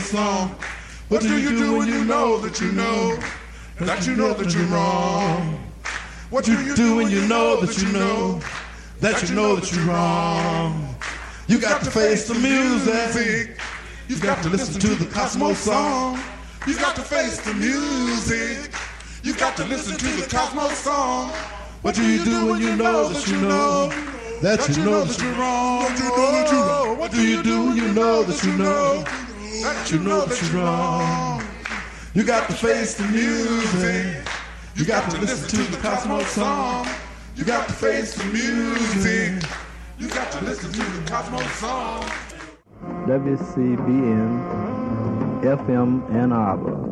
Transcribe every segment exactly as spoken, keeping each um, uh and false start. simple song. What do you do when you know that you know, that you know that you're wrong? What do you do when you know that you know, that you know that you're wrong? You got to face the music. You've got to listen to the Cosmos song. You've got to face the music. You've got to listen to the Cosmos song. What do you do when you know that you know, that you know that you're wrong? What do you do when you know that you know, that you know that you're wrong? You got to face the music. You got to listen to the Cosmos song. You got to face the music. You got to listen to the Cosmos song. W C B N, F M, Ann Arbor.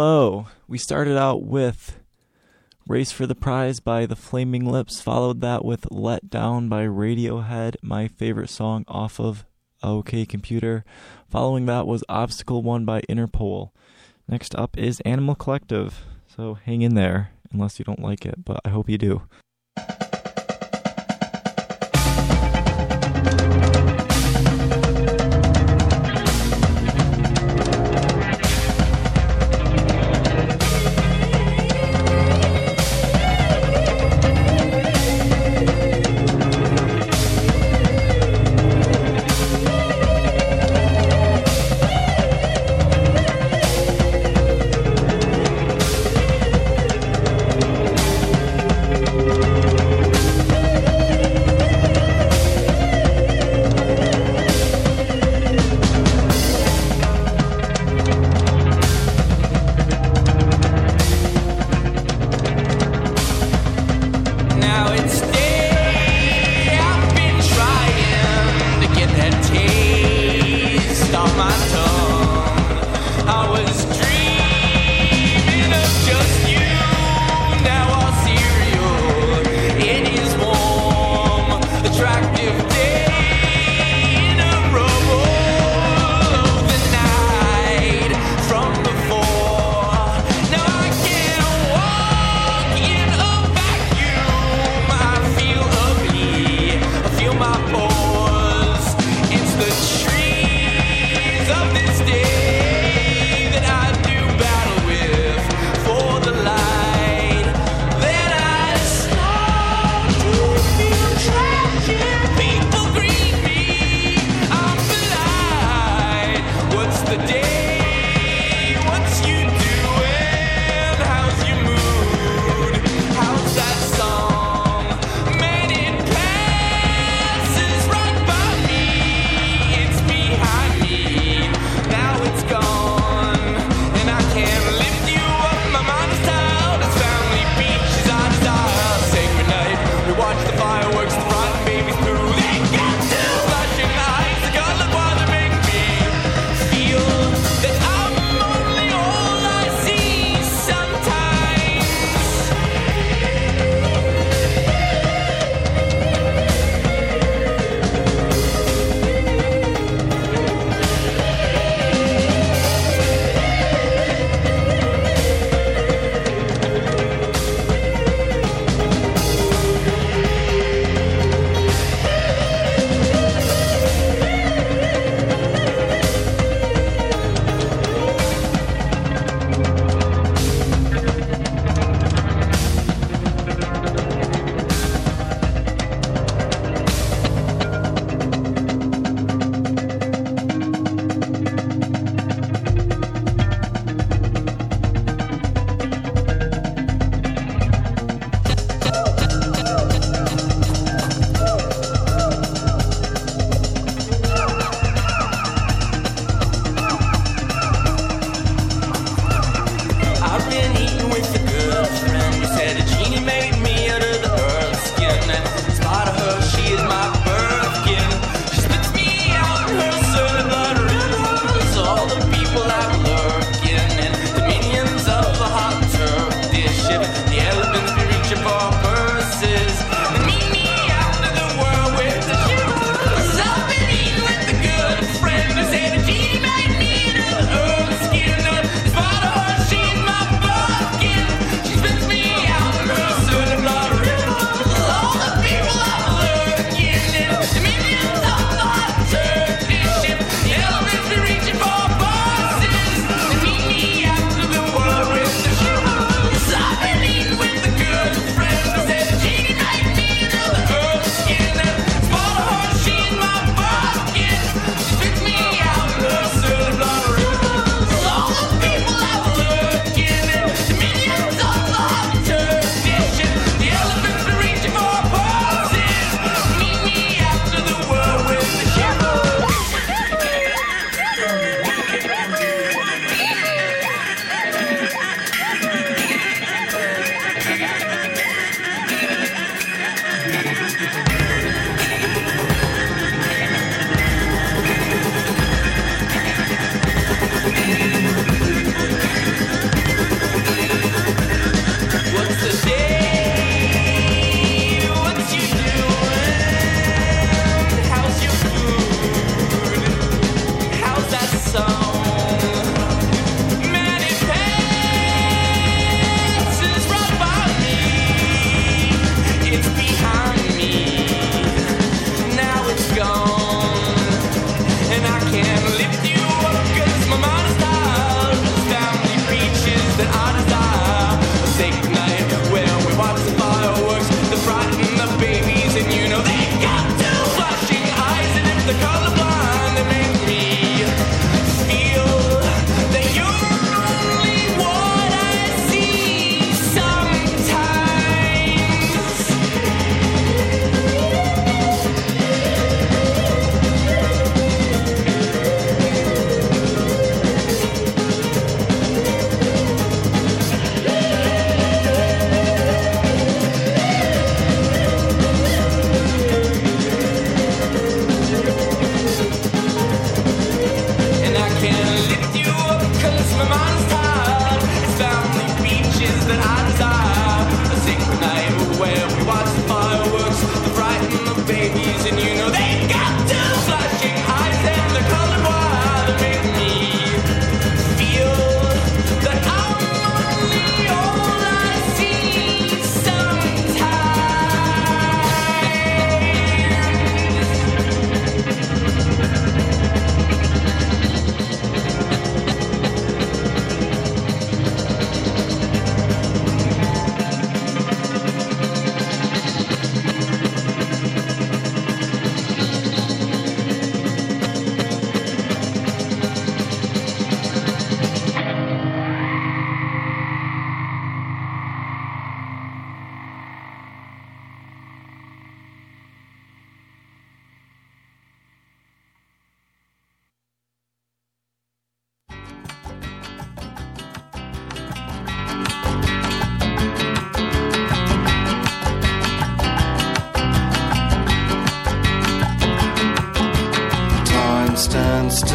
Hello. We started out with Race for the Prize by The Flaming Lips, followed that with Let Down by Radiohead, my favorite song off of OK Computer. Following that was Obstacle One by Interpol. Next up is Animal Collective, so hang in there unless you don't like it, but I hope you do.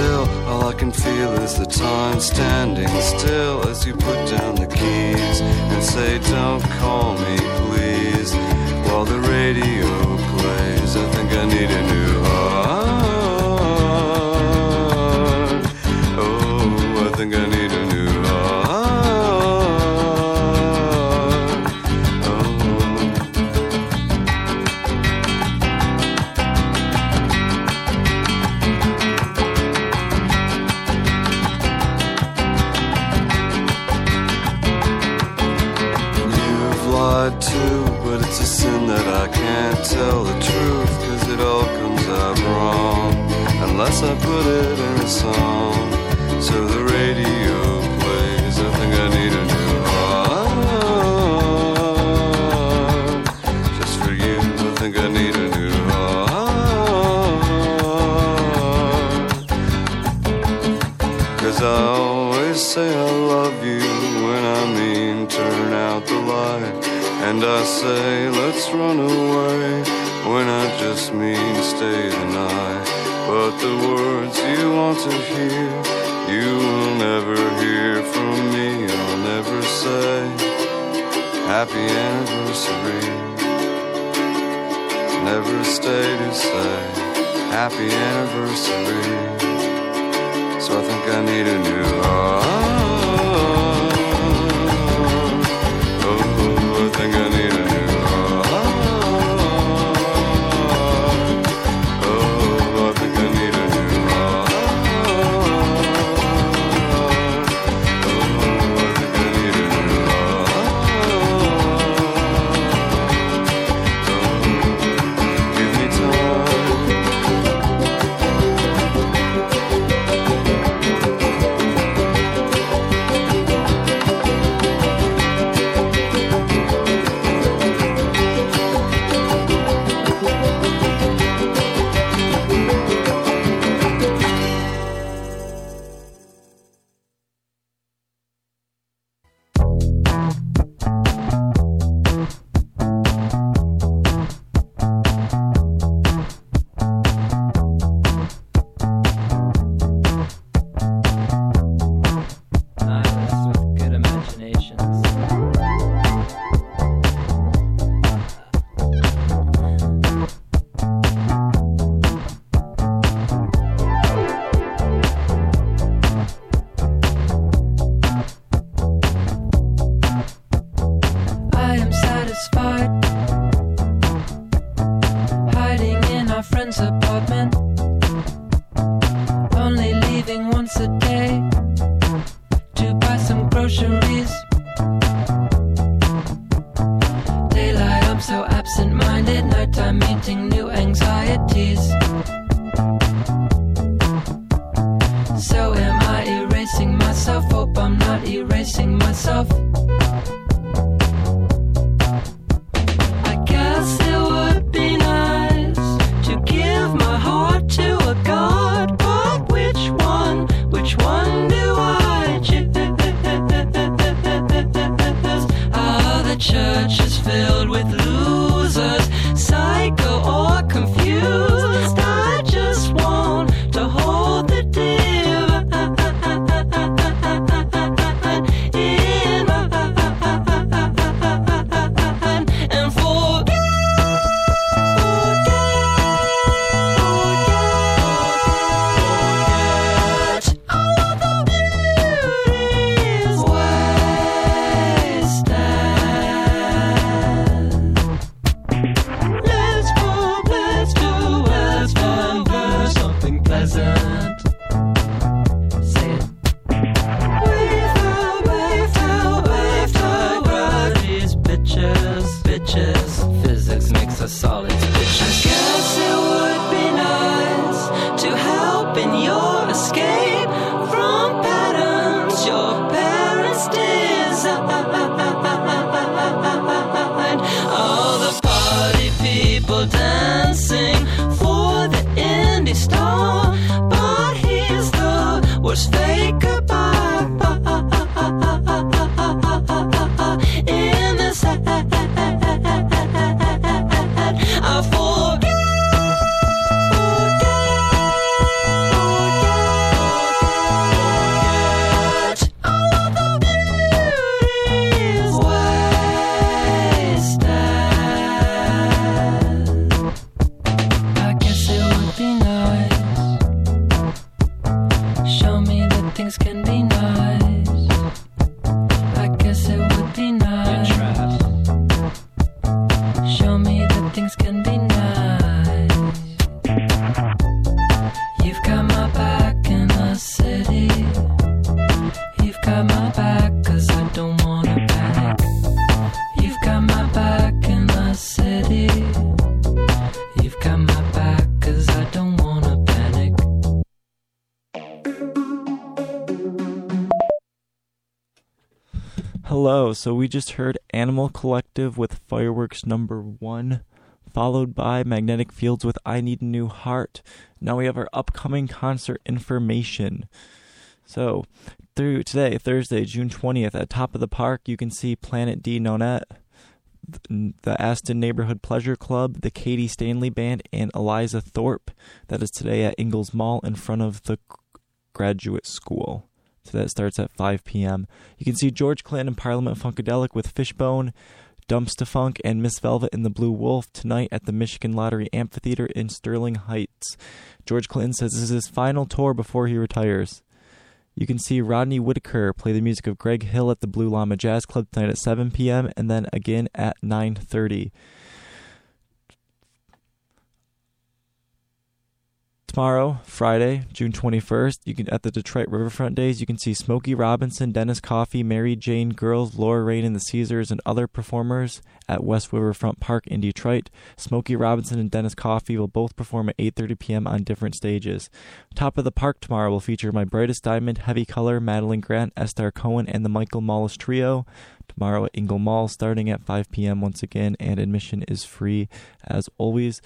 still. All I can feel is the time standing still as you put down the keys and say, don't call me, please. While the radio plays, I think I need a new heart. Oh, I think I need a new tell the truth, cause it all comes out wrong unless I put it in a song. So the radio plays, I think I need a new heart. Just for you, I think I need a new heart. Cause I always say I love you when I mean turn out the light. And I say, let's run away, when I just mean stay the night. But the words you want to hear, you will never hear from me. I'll never say, happy anniversary. Never stay to say, happy anniversary. So I think I need a new heart. I think I need a new heart. Oh, I think I need a new heart. Oh, I think I need a new heart. Give me I guess it would be nice to give my Hello, so we just heard Animal Collective with Fireworks Number One, followed by Magnetic Fields with I Need a New Heart. Now we have our upcoming concert information. So through today, Thursday, June twentieth, at Top of the Park, you can see Planet D Nonette, the Aston Neighborhood Pleasure Club, the Katie Stanley Band, and Eliza Thorpe. That is today at Ingalls Mall in front of the Graduate School. So that starts at five p.m. You can see George Clinton and Parliament Funkadelic with Fishbone, Dumps to Funk, and Miss Velvet in the Blue Wolf tonight at the Michigan Lottery Amphitheater in Sterling Heights. George Clinton says this is his final tour before he retires. You can see Rodney Whitaker play the music of Greg Hill at the Blue Llama Jazz Club tonight at seven p.m. and then again at nine thirty. Tomorrow, Friday, June twenty-first, you can at the Detroit Riverfront Days, you can see Smokey Robinson, Dennis Coffey, Mary Jane Girls, Laura Rain and the Caesars, and other performers at West Riverfront Park in Detroit. Smokey Robinson and Dennis Coffey will both perform at eight thirty p.m. on different stages. Top of the Park tomorrow will feature My Brightest Diamond, Heavy Color, Madeline Grant, Esther Cohen, and the Michael Mollis Trio. Tomorrow at Ingle Mall starting at five p.m. once again, and admission is free as always.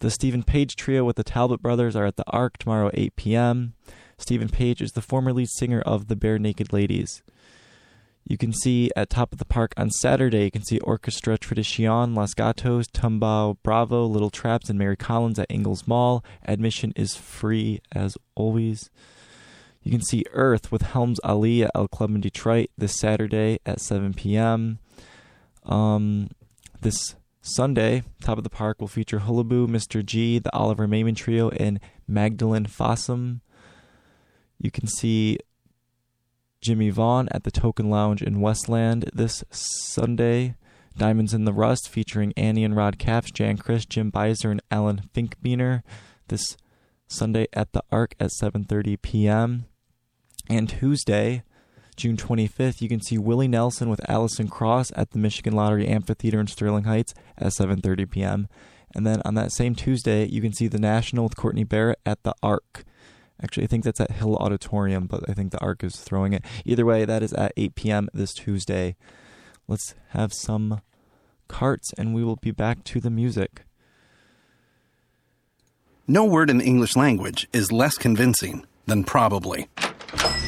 The Stephen Page Trio with the Talbot Brothers are at the Arc tomorrow at eight p.m. Stephen Page is the former lead singer of the Bare Naked Ladies. You can see at Top of the Park on Saturday, you can see Orchestra Tradicion, Los Gatos, Tumbao Bravo, Little Traps, and Mary Collins at Ingalls Mall. Admission is free as always. You can see Earth with Helms Ali at El Club in Detroit this Saturday at seven p.m. Um, this Sunday, Top of the Park will feature Hullaboo, Mister G, the Oliver Maimon Trio, and Magdalene Fossum. You can see Jimmy Vaughn at the Token Lounge in Westland this Sunday. Diamonds in the Rust featuring Annie and Rod Capps, Jan Chris, Jim Beiser, and Alan Finkbeiner this Sunday at the Arc at seven thirty p.m. And Tuesday, June twenty-fifth, you can see Willie Nelson with Allison Cross at the Michigan Lottery Amphitheater in Sterling Heights at seven thirty p.m. And then on that same Tuesday, you can see The National with Courtney Barrett at the Arc. Actually, I think that's at Hill Auditorium, but I think the Arc is throwing it. Either way, that is at eight p.m. this Tuesday. Let's have some carts, and we will be back to the music. No word in the English language is less convincing than probably.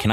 Can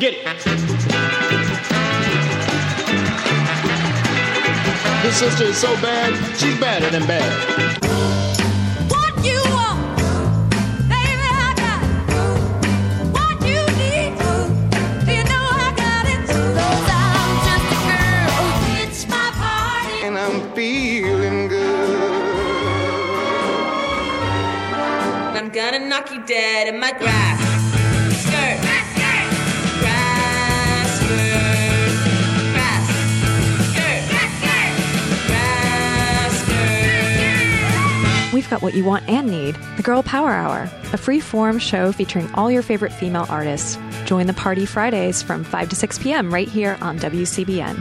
Get it. This sister is so bad, she's badder than bad. What you want, baby, I got it. What you need, do you know I got it? 'Cause I'm just a girl, it's my party, and I'm feeling good. I'm gonna knock you dead in my grass. We've got what you want and need, the Girl Power Hour, a free-form show featuring all your favorite female artists. Join the party Fridays from five to six p.m. right here on W C B N.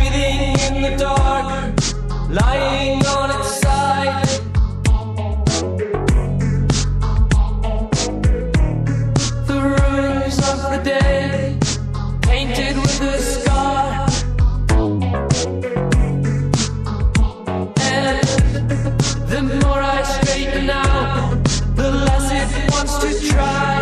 Breathing the dark, lying on its side. The ruins of the day, painted with a scar. And the more I straighten out, the less it wants to try.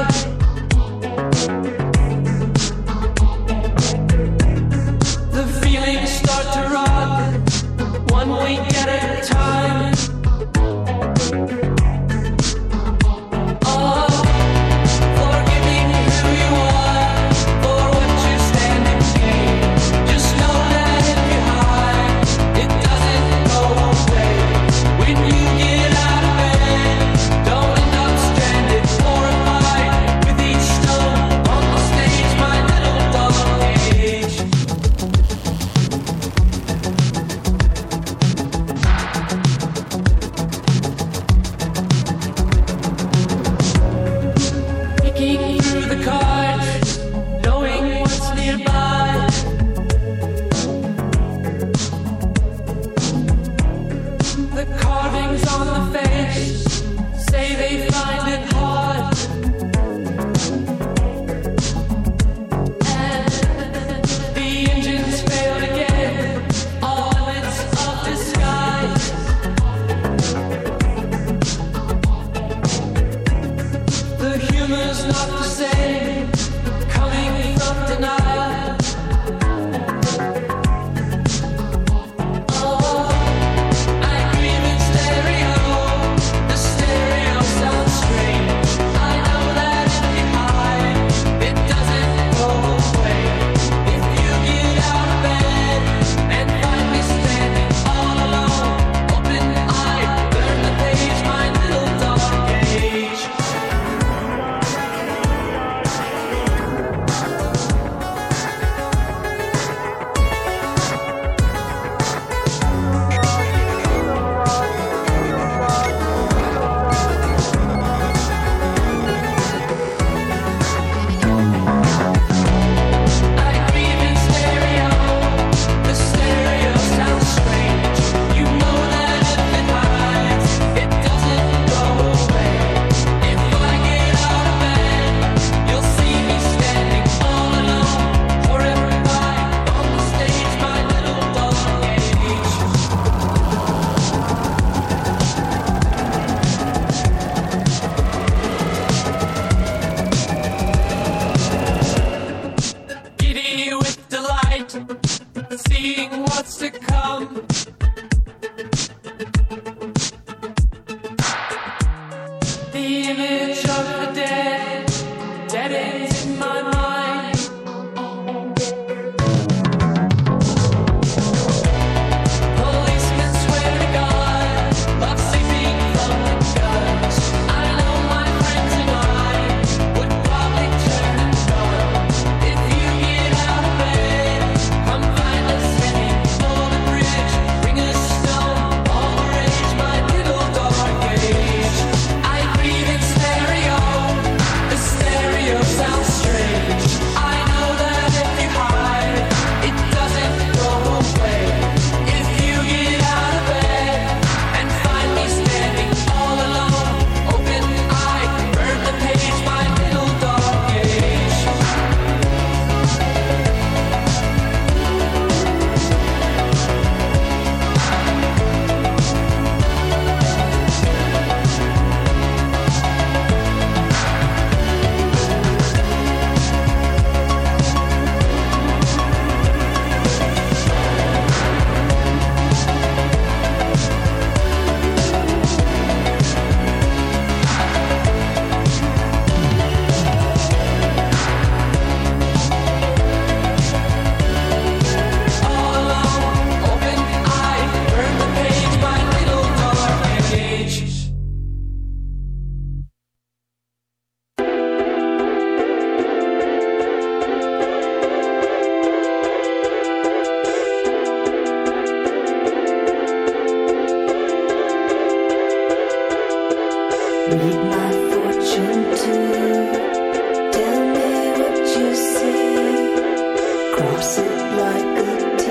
Cross it like a T,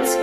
it's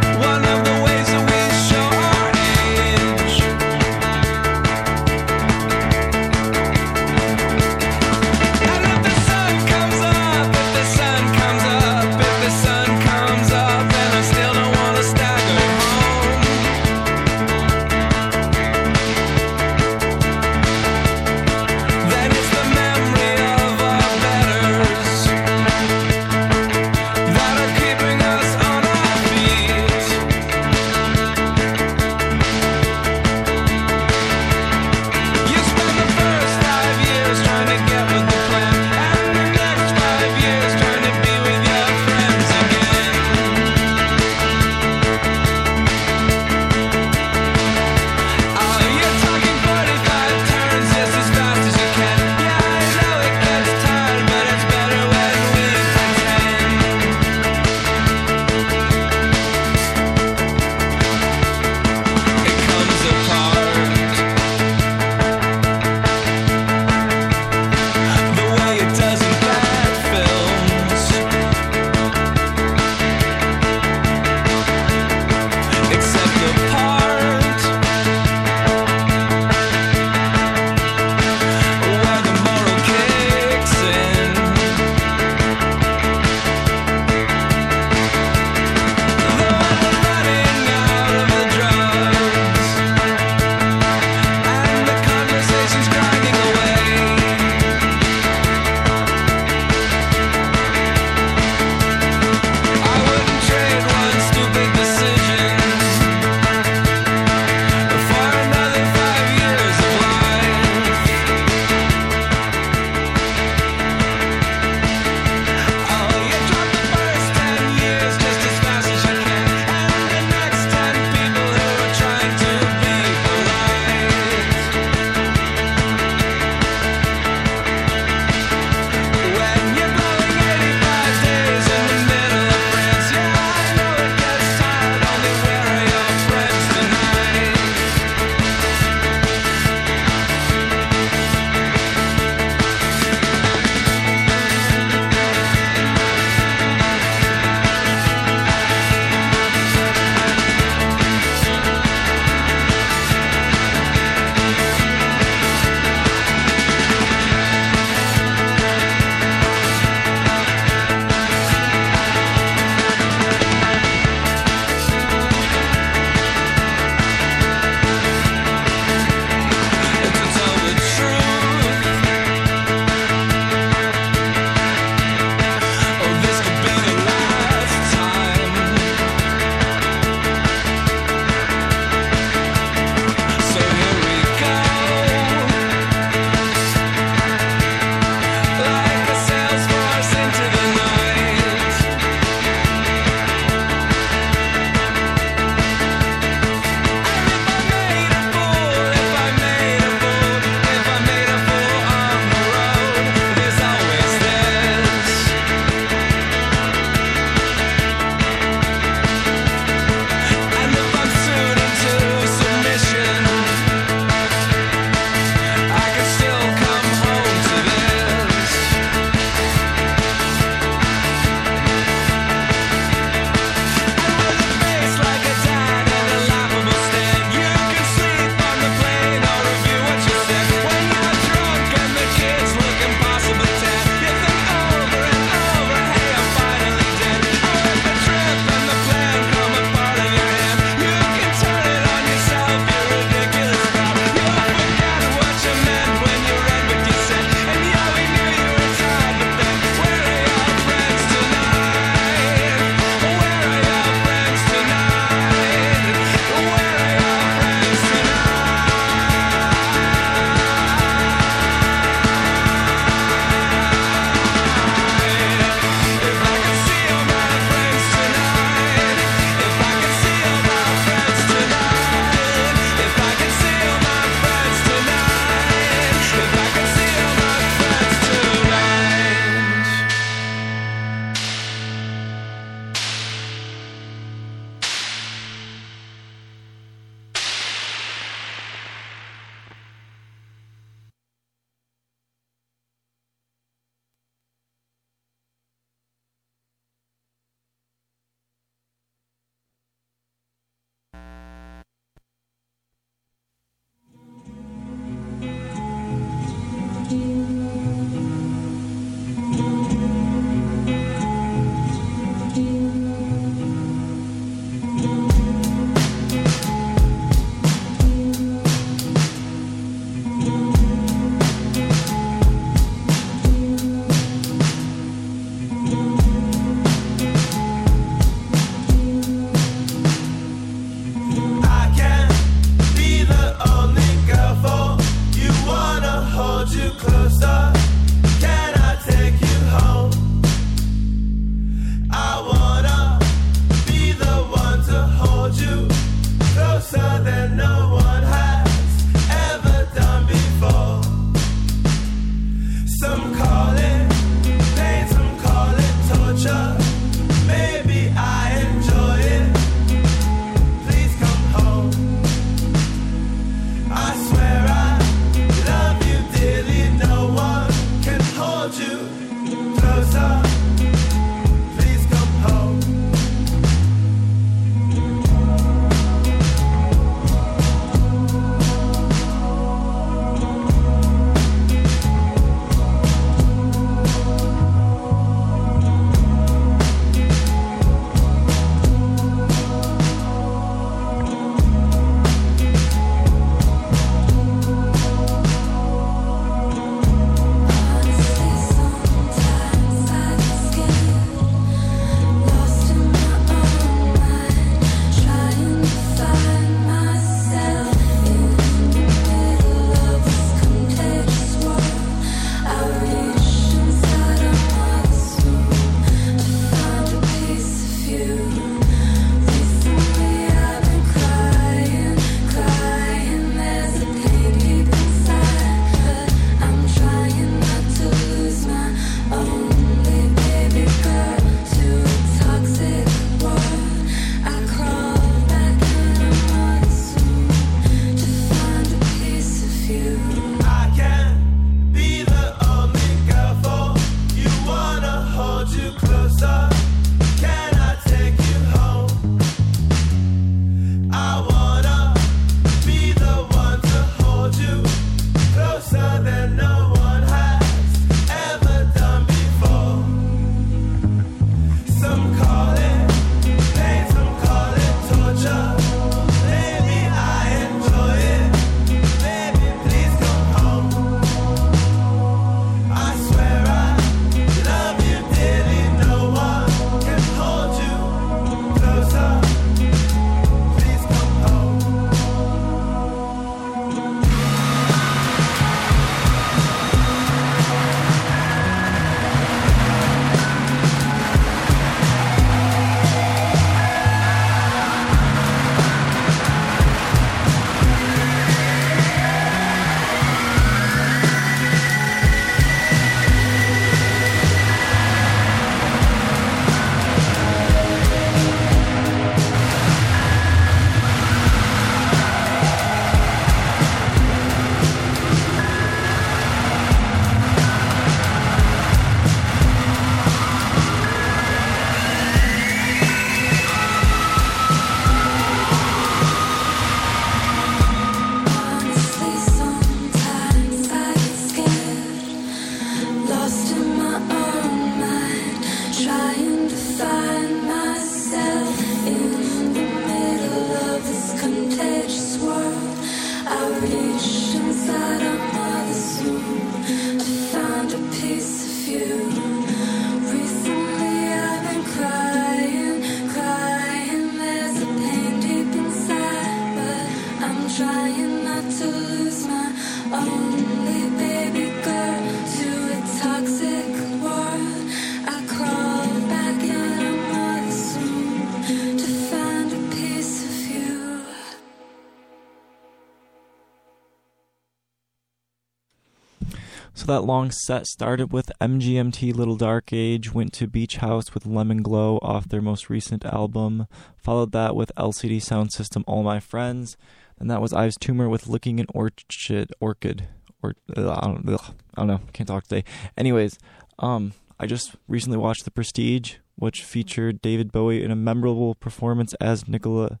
That long set started with M G M T Little Dark Age, went to Beach House with Lemon Glow off their most recent album, followed that with L C D Sound System All My Friends, and that was Ives Tumor with Licking an Orchid, Orchid, or ugh, I, don't, ugh, I don't know, can't talk today. Anyways, um, I just recently watched The Prestige, which featured David Bowie in a memorable performance as Nikola,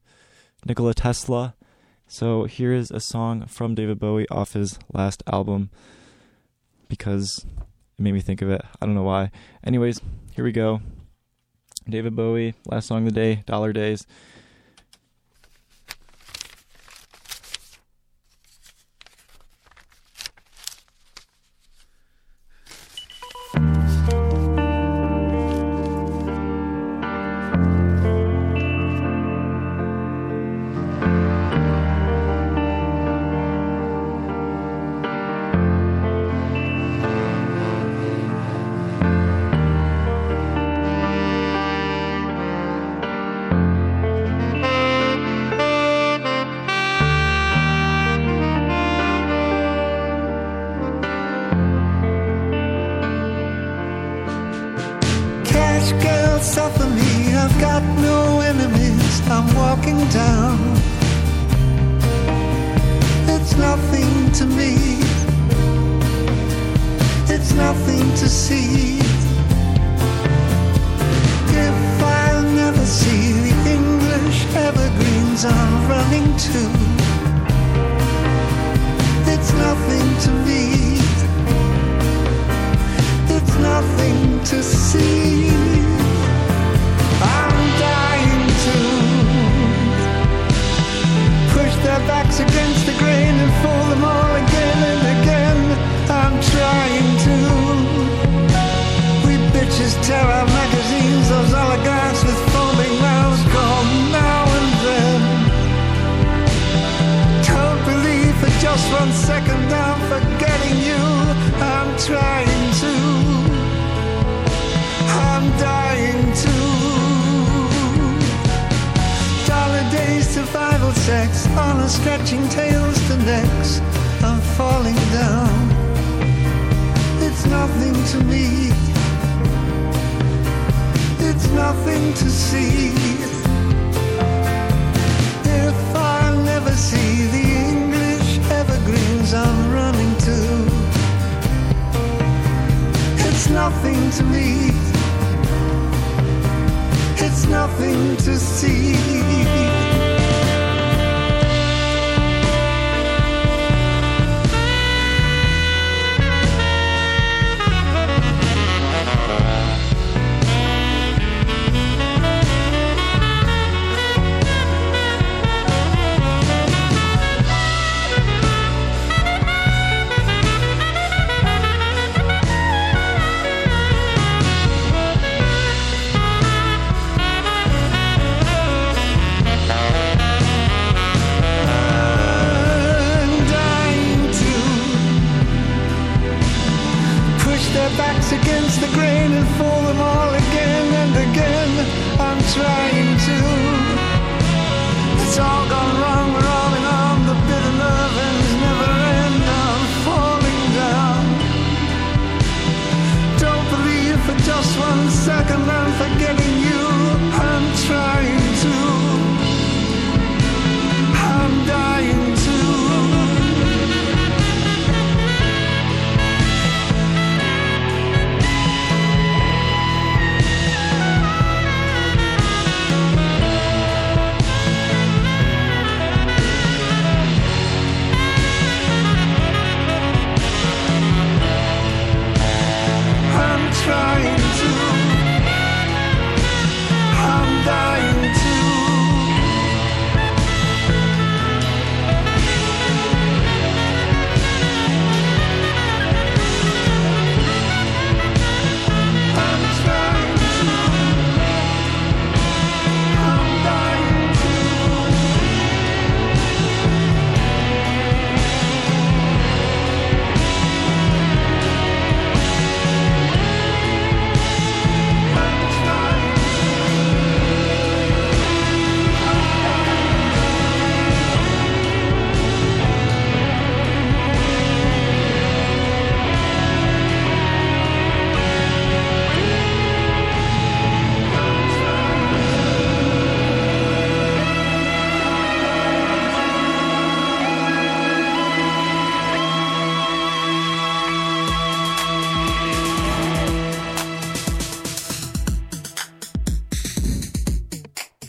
Nikola Tesla, so here is a song from David Bowie off his last album, because it made me think of it. I don't know why. Anyways, here we go. David Bowie, last song of the day, Dollar Days.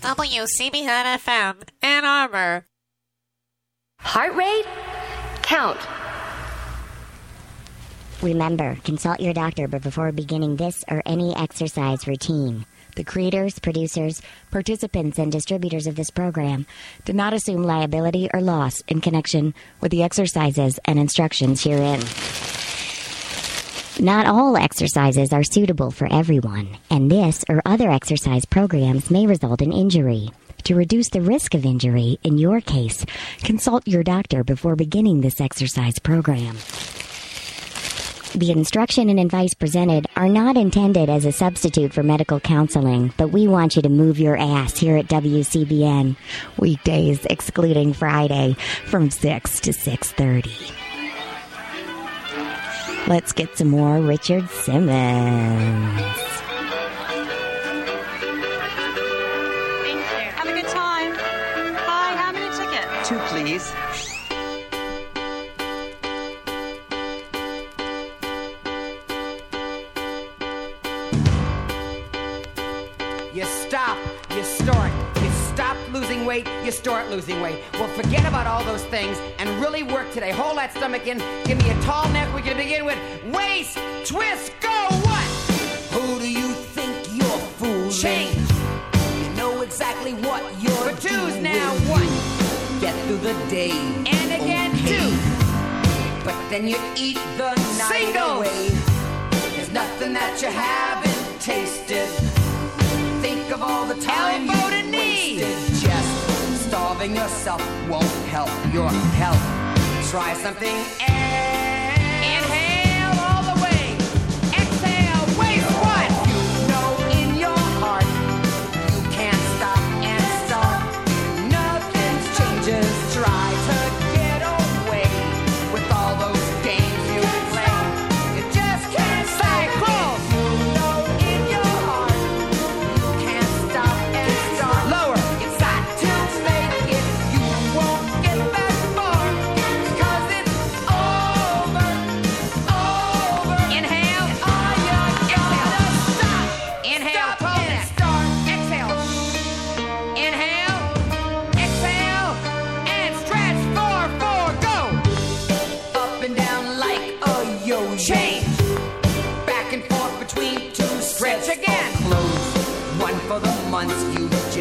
W C B N F M, Ann Arbor. Heart rate? Count. Remember, consult your doctor before beginning this or any exercise routine. The creators, producers, participants, and distributors of this program do not assume liability or loss in connection with the exercises and instructions herein. Not all exercises are suitable for everyone, and this or other exercise programs may result in injury. To reduce the risk of injury, in your case, consult your doctor before beginning this exercise program. The instruction and advice presented are not intended as a substitute for medical counseling, but we want you to move your ass here at W C B N, weekdays excluding Friday, from six to six thirty. Let's get some more Richard Simmons. Having a good time. Hi, having a ticket. Two, please. You stop, you start, you stop losing weight, you start losing weight. Well, forget about all those things and really work today. Hold that stomach in, give me a tall neck, we're gonna begin with waist, twist, go, what? Who do you think you're fooling? Change. You know exactly what you're for twos doing. Now what? Get through the day. And again, okay. Two. But then you eat the night Singles. Away. There's nothing that you haven't tasted. Think of all the time you've wasted. Just starving yourself won't help your health. Try something else. Inhale all the way. Exhale. Waste what? You know in your heart you can't stop and start. Nothing changes. Try to get away with all those games you play. You just can't stop. You know in your heart you can't stop and start. Lower. It's got to make it. You won't get that far. Cause it's over. Over. Inhale. All your exhale. Stop. Inhale. Stop. Hold it. Start. Exhale. Inhale. Exhale. And stretch. Four, four, go. Up and down like a yo-yo. Change. Back and forth between two sets. Stretch again. Close. One for the months you just